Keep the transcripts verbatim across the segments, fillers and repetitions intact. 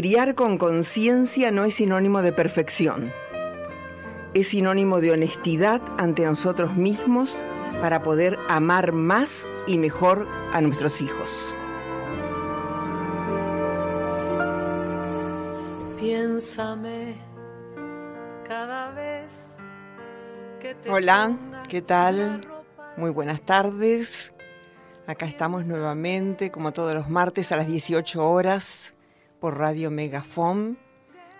criar con conciencia no es sinónimo de perfección. Es sinónimo de honestidad ante nosotros mismos para poder amar más y mejor a nuestros hijos. Piénsame cada vez que te... Hola, ¿qué tal? Muy buenas tardes. Acá estamos nuevamente, como todos los martes a las dieciocho horas, por Radio Megafon,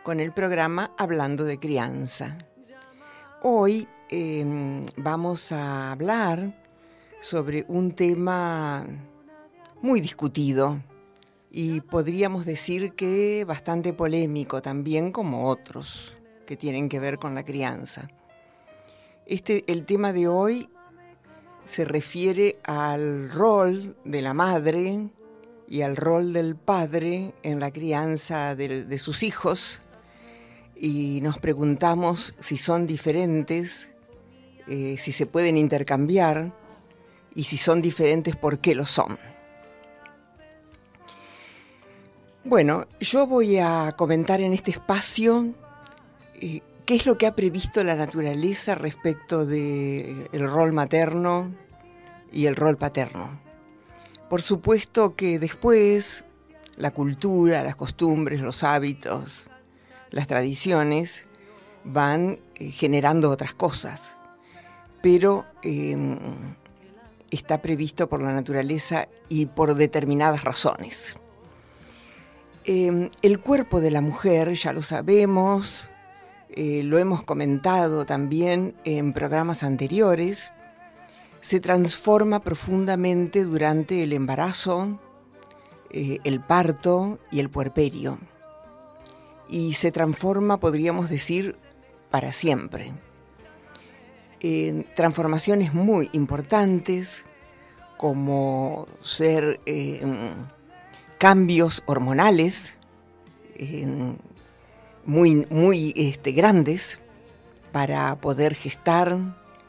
con el programa Hablando de Crianza. Hoy eh, vamos a hablar sobre un tema muy discutido y podríamos decir que bastante polémico también, como otros que tienen que ver con la crianza. Este, el tema de hoy se refiere al rol de la madre y al rol del padre en la crianza de, de sus hijos. Y nos preguntamos si son diferentes, eh, si se pueden intercambiar, y si son diferentes, ¿por qué lo son? Bueno, yo voy a comentar en este espacio eh, qué es lo que ha previsto la naturaleza respecto del rol materno y el rol paterno. Por supuesto que después la cultura, las costumbres, los hábitos, las tradiciones van eh, generando otras cosas, pero eh, está previsto por la naturaleza y por determinadas razones. Eh, el cuerpo de la mujer, ya lo sabemos, eh, lo hemos comentado también en programas anteriores, se transforma profundamente durante el embarazo, eh, el parto y el puerperio. Y se transforma, podríamos decir, para siempre. Eh, transformaciones muy importantes, como ser eh, cambios hormonales eh, muy, muy este, grandes para poder gestar,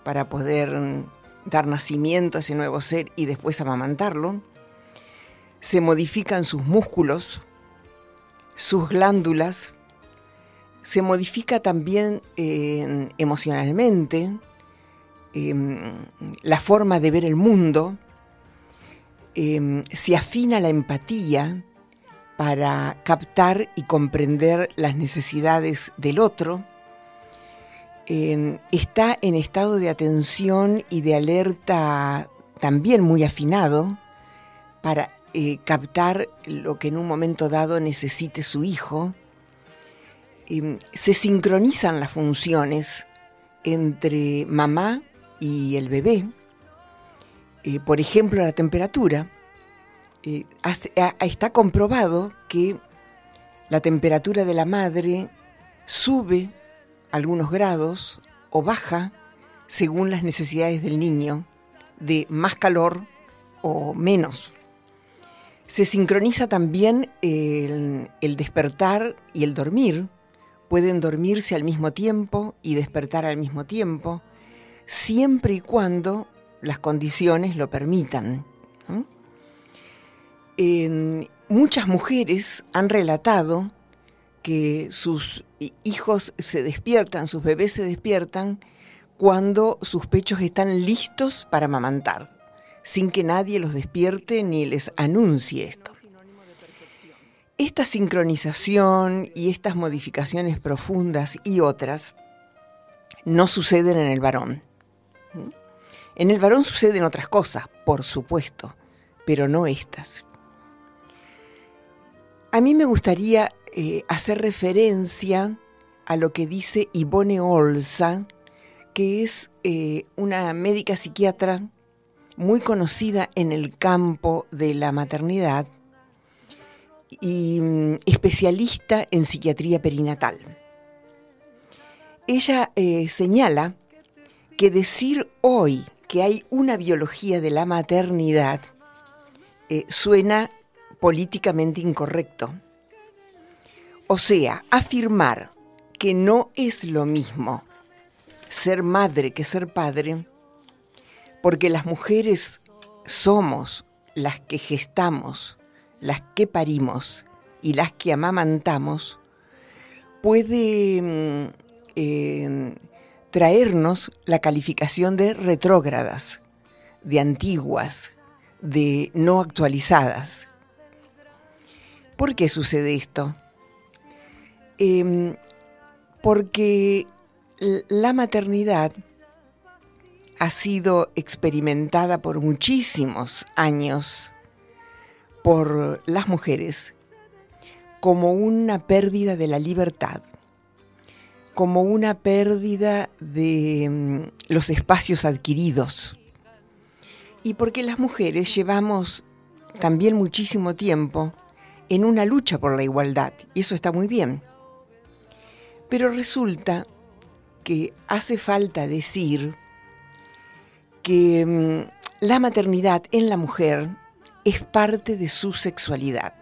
para poder dar nacimiento a ese nuevo ser y después amamantarlo. Se modifican sus músculos, sus glándulas, se modifica también eh, emocionalmente, eh, la forma de ver el mundo, eh, se afina la empatía para captar y comprender las necesidades del otro, eh, está en estado de atención y de alerta también muy afinado para Eh, captar lo que en un momento dado necesite su hijo. Eh, se sincronizan las funciones entre mamá y el bebé. Eh, por ejemplo, la temperatura. Eh, hace, a, está comprobado que la temperatura de la madre sube algunos grados o baja según las necesidades del niño, de más calor o menos. Se sincroniza también el, el despertar y el dormir. Pueden dormirse al mismo tiempo y despertar al mismo tiempo, siempre y cuando las condiciones lo permitan. ¿No? En, muchas mujeres han relatado que sus hijos se despiertan, sus bebés se despiertan cuando sus pechos están listos para amamantar, sin que nadie los despierte ni les anuncie esto. Esta sincronización y estas modificaciones profundas y otras no suceden en el varón. En el varón suceden otras cosas, por supuesto, pero no estas. A mí me gustaría eh, hacer referencia a lo que dice Ione Olza, que es eh, una médica psiquiatra muy conocida en el campo de la maternidad y especialista en psiquiatría perinatal. Ella eh, señala que decir hoy que hay una biología de la maternidad eh, suena políticamente incorrecto. O sea, afirmar que no es lo mismo ser madre que ser padre, porque las mujeres somos las que gestamos, las que parimos y las que amamantamos, puede eh, traernos la calificación de retrógradas, de antiguas, de no actualizadas. ¿Por qué sucede esto? Eh, porque la maternidad ha sido experimentada por muchísimos años por las mujeres como una pérdida de la libertad, como una pérdida de los espacios adquiridos. Y porque las mujeres llevamos también muchísimo tiempo en una lucha por la igualdad, y eso está muy bien. Pero resulta que hace falta decir que la maternidad en la mujer es parte de su sexualidad.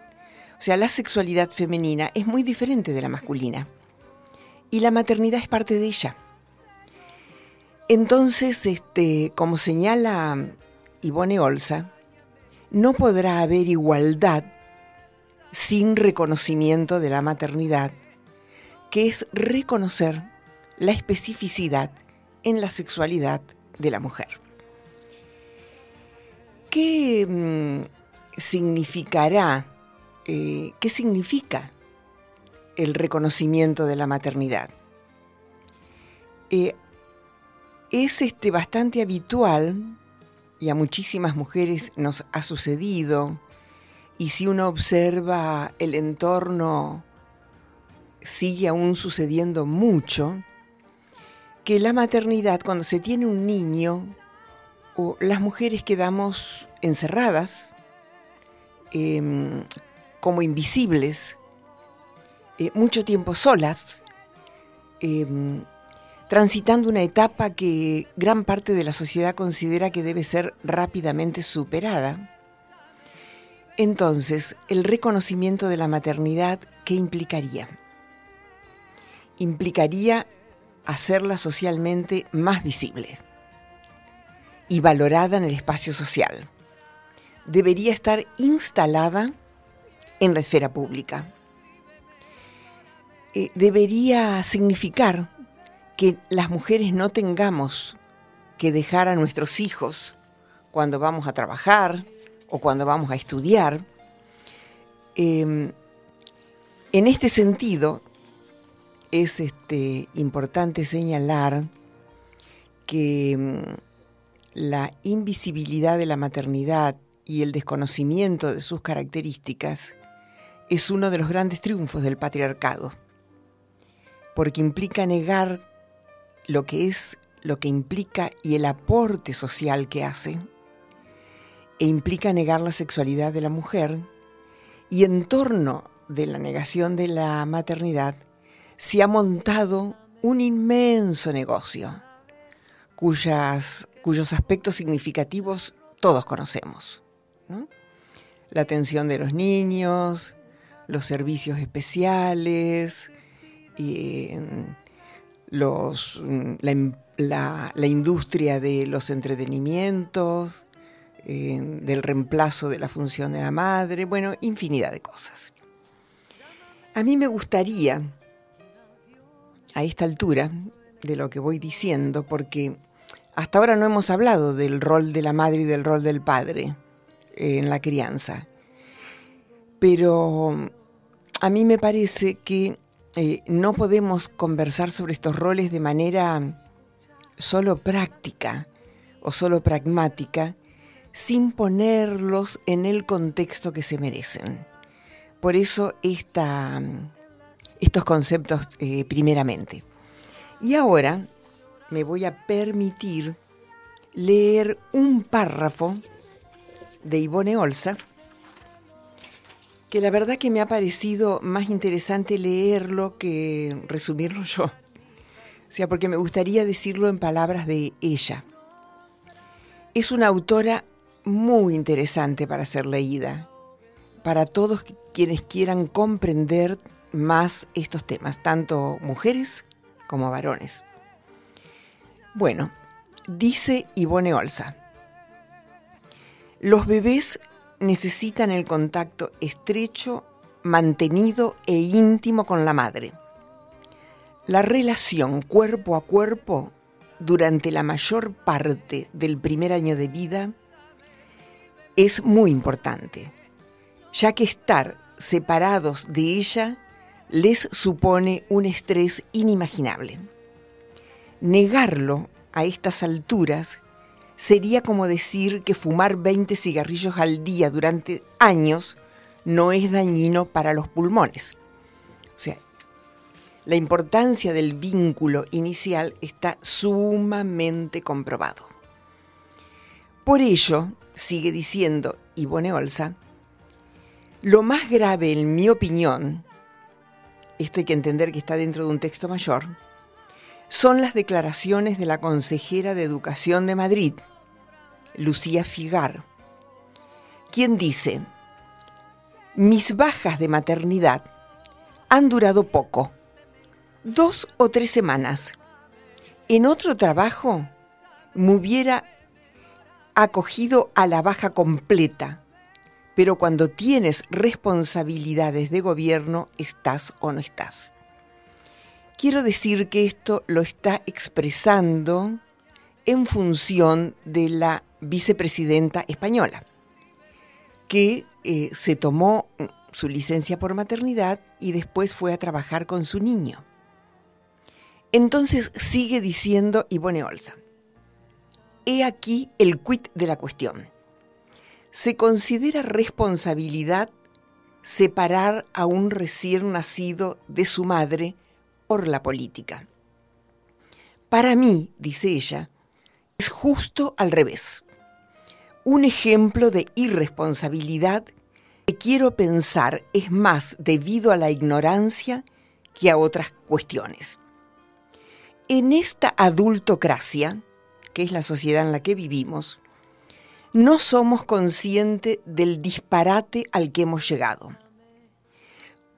O sea, la sexualidad femenina es muy diferente de la masculina. Y la maternidad es parte de ella. Entonces, este, como señala Ione Olza, no podrá haber igualdad sin reconocimiento de la maternidad, que es reconocer la especificidad en la sexualidad de la mujer. ¿Qué mm, significará, eh, qué significa el reconocimiento de la maternidad? Eh, es este, bastante habitual, y a muchísimas mujeres nos ha sucedido, y si uno observa el entorno, sigue aún sucediendo mucho, que la maternidad, cuando se tiene un niño, o las mujeres quedamos encerradas, eh, como invisibles, eh, mucho tiempo solas, eh, transitando una etapa que gran parte de la sociedad considera que debe ser rápidamente superada. Entonces, el reconocimiento de la maternidad, ¿qué implicaría? Implicaría hacerla socialmente más visible y valorada en el espacio social. Debería estar instalada en la esfera pública. Eh, debería significar que las mujeres no tengamos que dejar a nuestros hijos cuando vamos a trabajar o cuando vamos a estudiar. Eh, en este sentido, es este, importante señalar que la invisibilidad de la maternidad y el desconocimiento de sus características es uno de los grandes triunfos del patriarcado, porque implica negar lo que es, lo que implica y el aporte social que hace, e implica negar la sexualidad de la mujer, y en torno de la negación de la maternidad se ha montado un inmenso negocio, cuyas, cuyos aspectos significativos todos conocemos, ¿no? La atención de los niños, los servicios especiales, eh, los, la, la, la industria de los entretenimientos, eh, del reemplazo de la función de la madre, bueno, infinidad de cosas. A mí me gustaría, a esta altura de lo que voy diciendo, porque hasta ahora no hemos hablado del rol de la madre y del rol del padre en la crianza, pero a mí me parece que eh, no podemos conversar sobre estos roles de manera solo práctica o solo pragmática, sin ponerlos en el contexto que se merecen. Por eso esta... estos conceptos eh, primeramente. Y ahora me voy a permitir leer un párrafo de Ione Olza, que la verdad que me ha parecido más interesante leerlo que resumirlo yo. O sea, porque me gustaría decirlo en palabras de ella. Es una autora muy interesante para ser leída, para todos quienes quieran comprender más estos temas, tanto mujeres como varones. Bueno, dice Ione Olza: los bebés necesitan el contacto estrecho mantenido e íntimo con la madre. La relación cuerpo a cuerpo durante la mayor parte del primer año de vida es muy importante, ya que estar separados de ella les supone un estrés inimaginable. Negarlo a estas alturas sería como decir que fumar veinte cigarrillos al día durante años no es dañino para los pulmones. O sea, la importancia del vínculo inicial está sumamente comprobado. Por ello, sigue diciendo Ione Olza, lo más grave, en mi opinión, esto hay que entender que está dentro de un texto mayor, son las declaraciones de la consejera de Educación de Madrid, Lucía Figar, quien dice: mis bajas de maternidad han durado poco, dos o tres semanas. En otro trabajo me hubiera acogido a la baja completa, pero cuando tienes responsabilidades de gobierno, estás o no estás. Quiero decir que esto lo está expresando en función de la vicepresidenta española, que Eh, se tomó su licencia por maternidad y después fue a trabajar con su niño. Entonces sigue diciendo Ione Olza: he aquí el quid de la cuestión. Se considera responsabilidad separar a un recién nacido de su madre por la política. Para mí, dice ella, es justo al revés. Un ejemplo de irresponsabilidad que quiero pensar es más debido a la ignorancia que a otras cuestiones. En esta adultocracia, que es la sociedad en la que vivimos, no somos conscientes del disparate al que hemos llegado.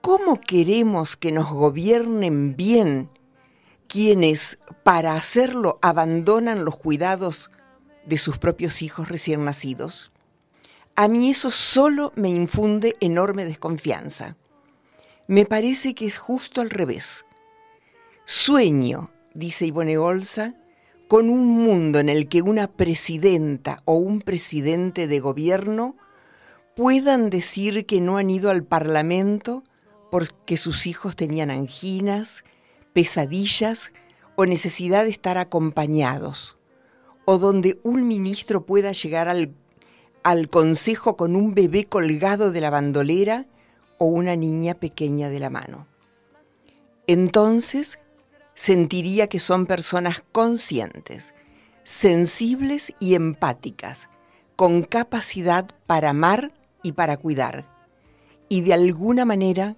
¿Cómo queremos que nos gobiernen bien quienes, para hacerlo, abandonan los cuidados de sus propios hijos recién nacidos? A mí eso solo me infunde enorme desconfianza. Me parece que es justo al revés. Sueño, dice Ione Olza, con un mundo en el que una presidenta o un presidente de gobierno puedan decir que no han ido al Parlamento porque sus hijos tenían anginas, pesadillas o necesidad de estar acompañados, o donde un ministro pueda llegar al, al consejo con un bebé colgado de la bandolera o una niña pequeña de la mano. Entonces sentiría que son personas conscientes, sensibles y empáticas, con capacidad para amar y para cuidar. Y de alguna manera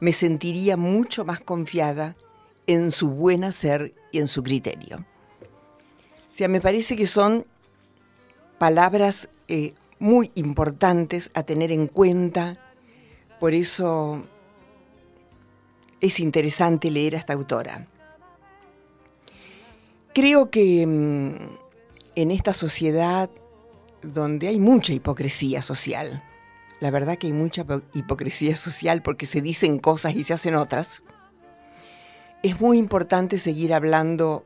me sentiría mucho más confiada en su buen hacer y en su criterio. O sea, me parece que son palabras eh, muy importantes a tener en cuenta. Por eso es interesante leer a esta autora. Creo que mmm, en esta sociedad donde hay mucha hipocresía social, la verdad que hay mucha hipocresía social porque se dicen cosas y se hacen otras, es muy importante seguir hablando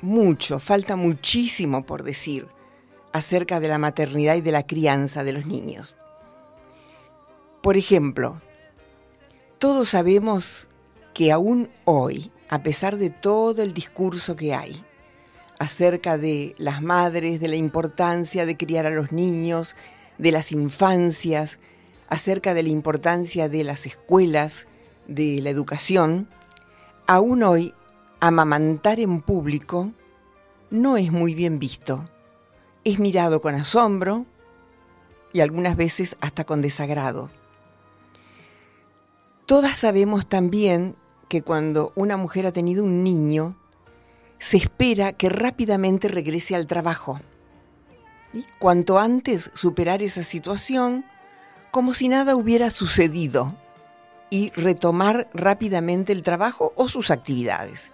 mucho, falta muchísimo por decir acerca de la maternidad y de la crianza de los niños. Por ejemplo, todos sabemos que aún hoy, a pesar de todo el discurso que hay acerca de las madres, de la importancia de criar a los niños, de las infancias, acerca de la importancia de las escuelas, de la educación, aún hoy amamantar en público no es muy bien visto. Es mirado con asombro y algunas veces hasta con desagrado. Todas sabemos también que cuando una mujer ha tenido un niño, se espera que rápidamente regrese al trabajo. ¿Sí? Cuanto antes superar esa situación, como si nada hubiera sucedido, y retomar rápidamente el trabajo o sus actividades.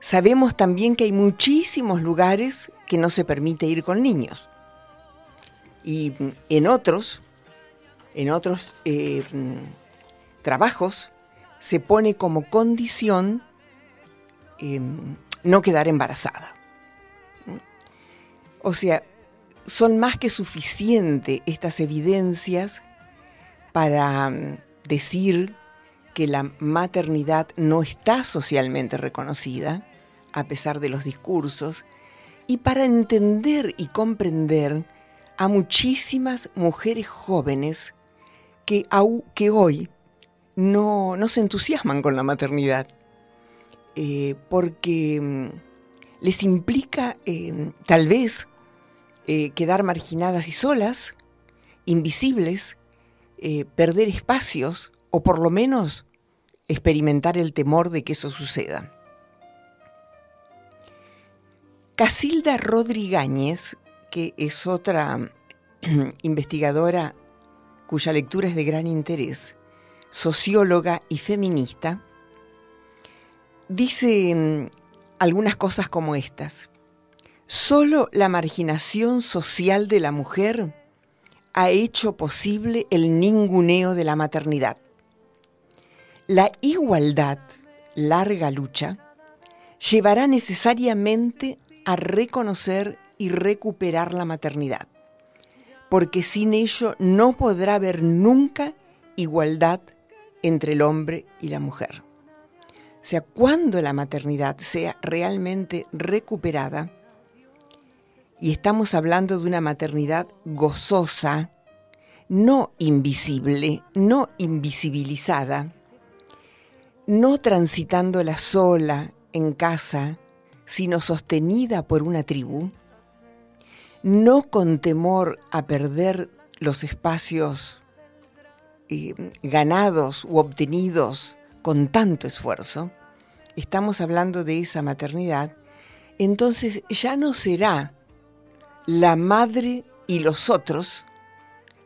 Sabemos también que hay muchísimos lugares que no se permite ir con niños. Y en otros, en otros eh, trabajos se pone como condición eh, no quedar embarazada. O sea, son más que suficientes estas evidencias para decir que la maternidad no está socialmente reconocida, a pesar de los discursos, y para entender y comprender a muchísimas mujeres jóvenes que, au, que hoy no, no se entusiasman con la maternidad, eh, porque les implica eh, tal vez eh, quedar marginadas y solas, invisibles, eh, perder espacios, o por lo menos experimentar el temor de que eso suceda. Casilda Rodrigañez, que es otra investigadora cuya lectura es de gran interés, socióloga y feminista, dice algunas cosas como estas. Solo la marginación social de la mujer ha hecho posible el ninguneo de la maternidad. La igualdad, larga lucha, llevará necesariamente a reconocer y recuperar la maternidad, porque sin ello no podrá haber nunca igualdad entre el hombre y la mujer. O sea, cuando la maternidad sea realmente recuperada, y estamos hablando de una maternidad gozosa, no invisible, no invisibilizada, no transitándola sola en casa, sino sostenida por una tribu, no con temor a perder los espacios eh, ganados u obtenidos con tanto esfuerzo, estamos hablando de esa maternidad, entonces ya no será la madre y los otros,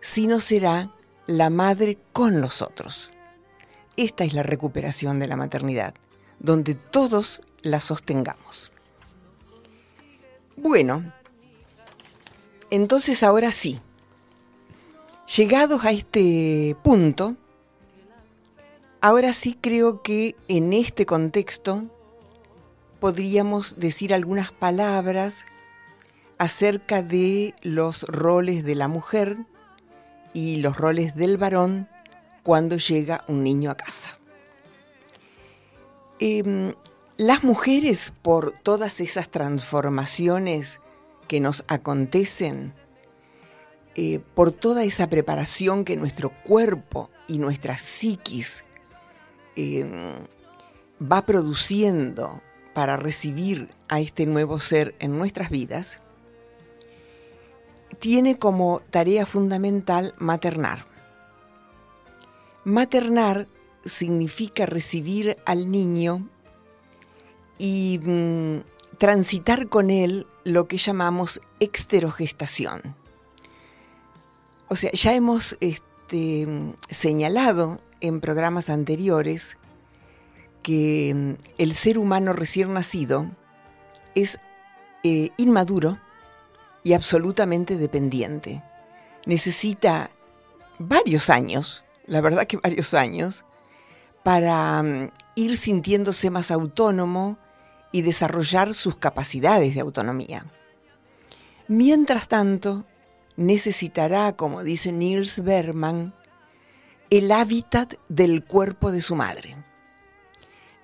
sino será la madre con los otros. Esta es la recuperación de la maternidad, donde todos la sostengamos. Bueno, entonces ahora sí, llegados a este punto, ahora sí creo que en este contexto podríamos decir algunas palabras acerca de los roles de la mujer y los roles del varón cuando llega un niño a casa. Eh, las mujeres, por todas esas transformaciones que nos acontecen, eh, por toda esa preparación que nuestro cuerpo y nuestra psiquis eh, va produciendo para recibir a este nuevo ser en nuestras vidas, tiene como tarea fundamental maternar. Maternar significa recibir al niño y mm, transitar con él lo que llamamos exterogestación. O sea, ya hemos este, señalado en programas anteriores que el ser humano recién nacido es eh, inmaduro y absolutamente dependiente. Necesita varios años, la verdad que varios años, para ir sintiéndose más autónomo y desarrollar sus capacidades de autonomía. Mientras tanto, necesitará, como dice Nils Bergman, el hábitat del cuerpo de su madre.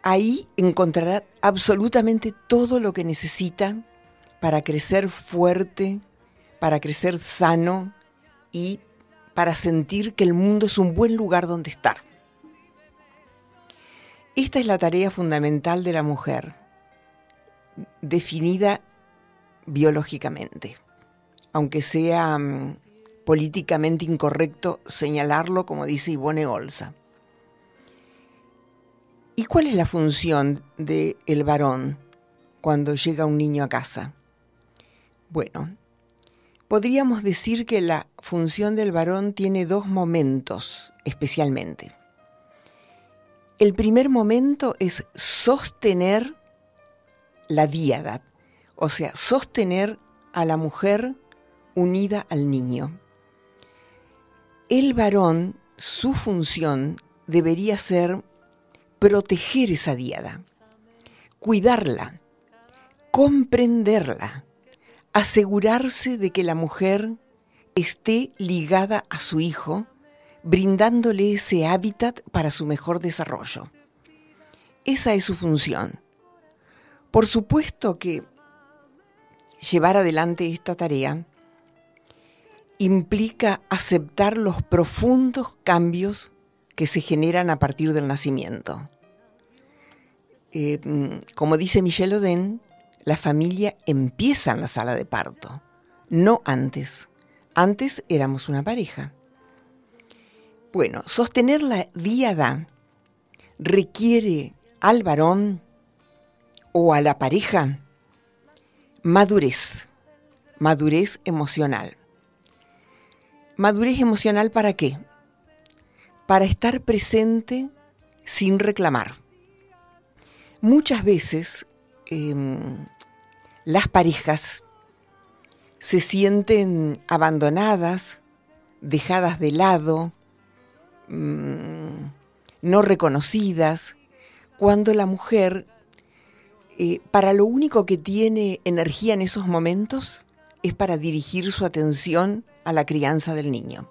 Ahí encontrará absolutamente todo lo que necesita para crecer fuerte, para crecer sano y para sentir que el mundo es un buen lugar donde estar. Esta es la tarea fundamental de la mujer, definida biológicamente, aunque sea um, políticamente incorrecto señalarlo, como dice Ione Olza. ¿Y cuál es la función del varón cuando llega un niño a casa? Bueno, podríamos decir que la función del varón tiene dos momentos especialmente. El primer momento es sostener la diada, o sea, sostener a la mujer unida al niño. el varón, su función debería ser proteger esa diada, cuidarla, comprenderla, asegurarse de que la mujer esté ligada a su hijo, brindándole ese hábitat para su mejor desarrollo. Esa es su función. Por supuesto que llevar adelante esta tarea implica aceptar los profundos cambios que se generan a partir del nacimiento. Eh, como dice Michel Oden, la familia empieza en la sala de parto, no antes. Antes éramos una pareja. Bueno, sostener la diada requiere al varón o a la pareja madurez, madurez emocional. ¿Madurez emocional para qué? Para estar presente sin reclamar. Muchas veces eh, las parejas se sienten abandonadas, dejadas de lado, mmm, no reconocidas, cuando la mujer, eh, para lo único que tiene energía en esos momentos, es para dirigir su atención a la crianza del niño.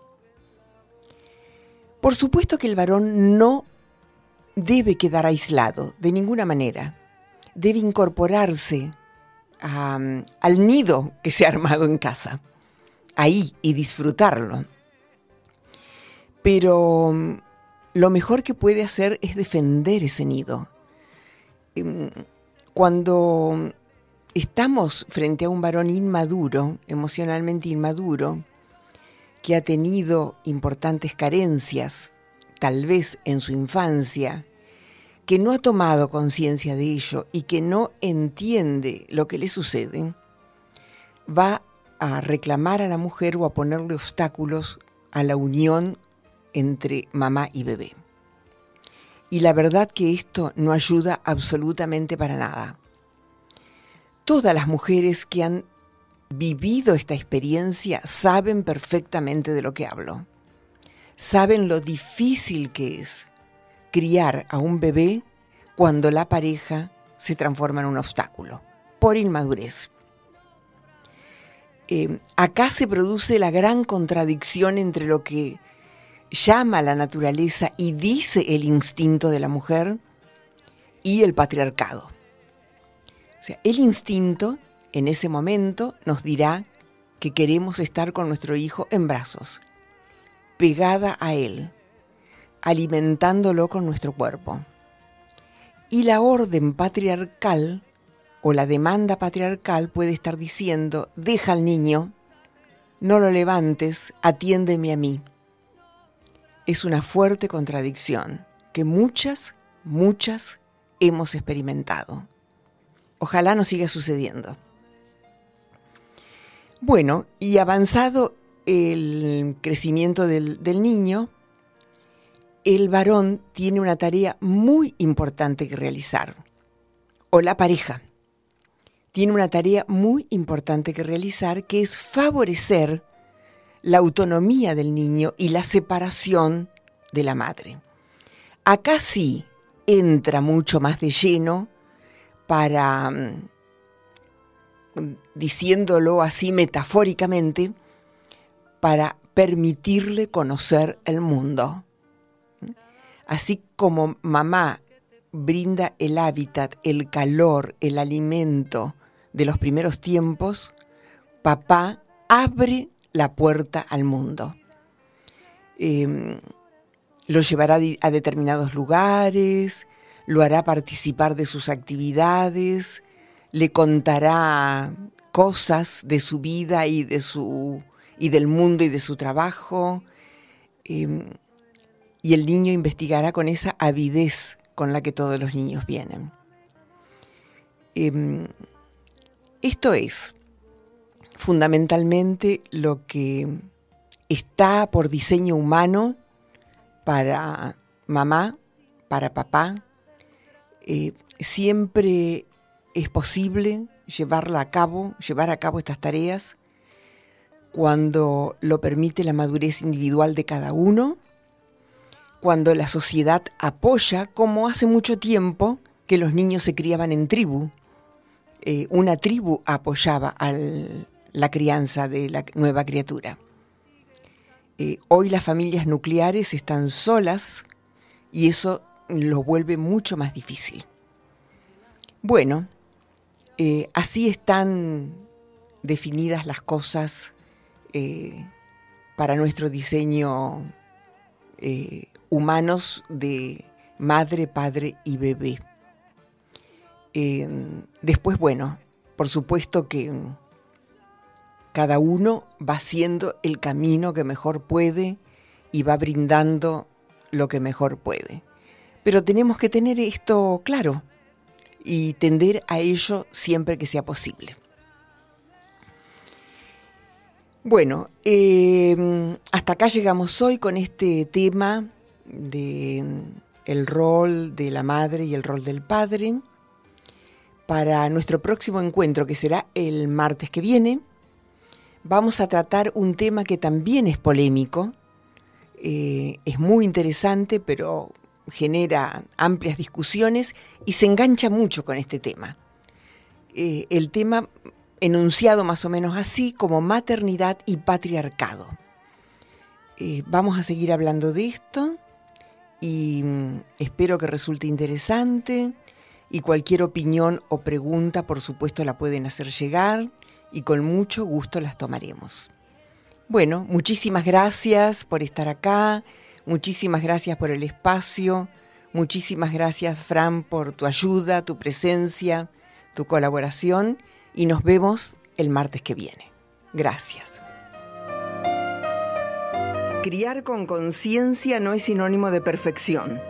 Por supuesto que el varón no debe quedar aislado, de ninguna manera. Debe incorporarse a, al nido que se ha armado en casa, ahí, y disfrutarlo. Pero lo mejor que puede hacer es defender ese nido. Cuando estamos frente a un varón inmaduro, emocionalmente inmaduro, que ha tenido importantes carencias, tal vez en su infancia, que no ha tomado conciencia de ello y que no entiende lo que le sucede, va a reclamar a la mujer o a ponerle obstáculos a la unión entre mamá y bebé. Y la verdad que esto no ayuda absolutamente para nada. Todas las mujeres que han vivido esta experiencia saben perfectamente de lo que hablo. Saben lo difícil que es criar a un bebé cuando la pareja se transforma en un obstáculo, por inmadurez. Eh, acá se produce la gran contradicción entre lo que llama la naturaleza y dice el instinto de la mujer y el patriarcado. O sea, el instinto en ese momento nos dirá que queremos estar con nuestro hijo en brazos, pegada a él, alimentándolo con nuestro cuerpo. Y la orden patriarcal o la demanda patriarcal puede estar diciendo: deja al niño, no lo levantes, atiéndeme a mí. Es una fuerte contradicción que muchas, muchas hemos experimentado. Ojalá no siga sucediendo. Bueno, y avanzado el crecimiento del, del niño, el varón tiene una tarea muy importante que realizar. O la pareja tiene una tarea muy importante que realizar, que es favorecer la autonomía del niño y la separación de la madre. Acá sí entra mucho más de lleno, para, diciéndolo así metafóricamente, para permitirle conocer el mundo. Así como mamá brinda el hábitat, el calor, el alimento de los primeros tiempos, papá abre la puerta al mundo. Eh, lo llevará a determinados lugares, lo hará participar de sus actividades, le contará cosas de su vida y, de su, y del mundo y de su trabajo. Eh, y el niño investigará con esa avidez con la que todos los niños vienen. Eh, esto es fundamentalmente lo que está por diseño humano para mamá, para papá. Eh, siempre es posible llevarla a cabo, llevar a cabo estas tareas cuando lo permite la madurez individual de cada uno, cuando la sociedad apoya, como hace mucho tiempo que los niños se criaban en tribu. Eh, una tribu apoyaba a la crianza de la nueva criatura. Eh, hoy las familias nucleares están solas y eso los vuelve mucho más difícil. Bueno, eh, así están definidas las cosas eh, para nuestro diseño eh, humanos de madre, padre y bebé. Eh, después, bueno, por supuesto que cada uno va haciendo el camino que mejor puede y va brindando lo que mejor puede. Pero tenemos que tener esto claro y tender a ello siempre que sea posible. Bueno, eh, hasta acá llegamos hoy con este tema de el rol de la madre y el rol del padre. Para nuestro próximo encuentro, que será el martes que viene, vamos a tratar un tema que también es polémico, eh, es muy interesante, pero genera amplias discusiones y se engancha mucho con este tema. Eh, el tema enunciado más o menos así como maternidad y patriarcado. Eh, vamos a seguir hablando de esto y mm, espero que resulte interesante. Y cualquier opinión o pregunta, por supuesto, la pueden hacer llegar y con mucho gusto las tomaremos. Bueno, muchísimas gracias por estar acá, muchísimas gracias por el espacio, muchísimas gracias, Fran, por tu ayuda, tu presencia, tu colaboración y nos vemos el martes que viene. Gracias. Criar con conciencia no es sinónimo de perfección.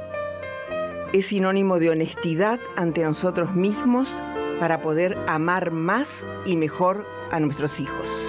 Es sinónimo de honestidad ante nosotros mismos para poder amar más y mejor a nuestros hijos.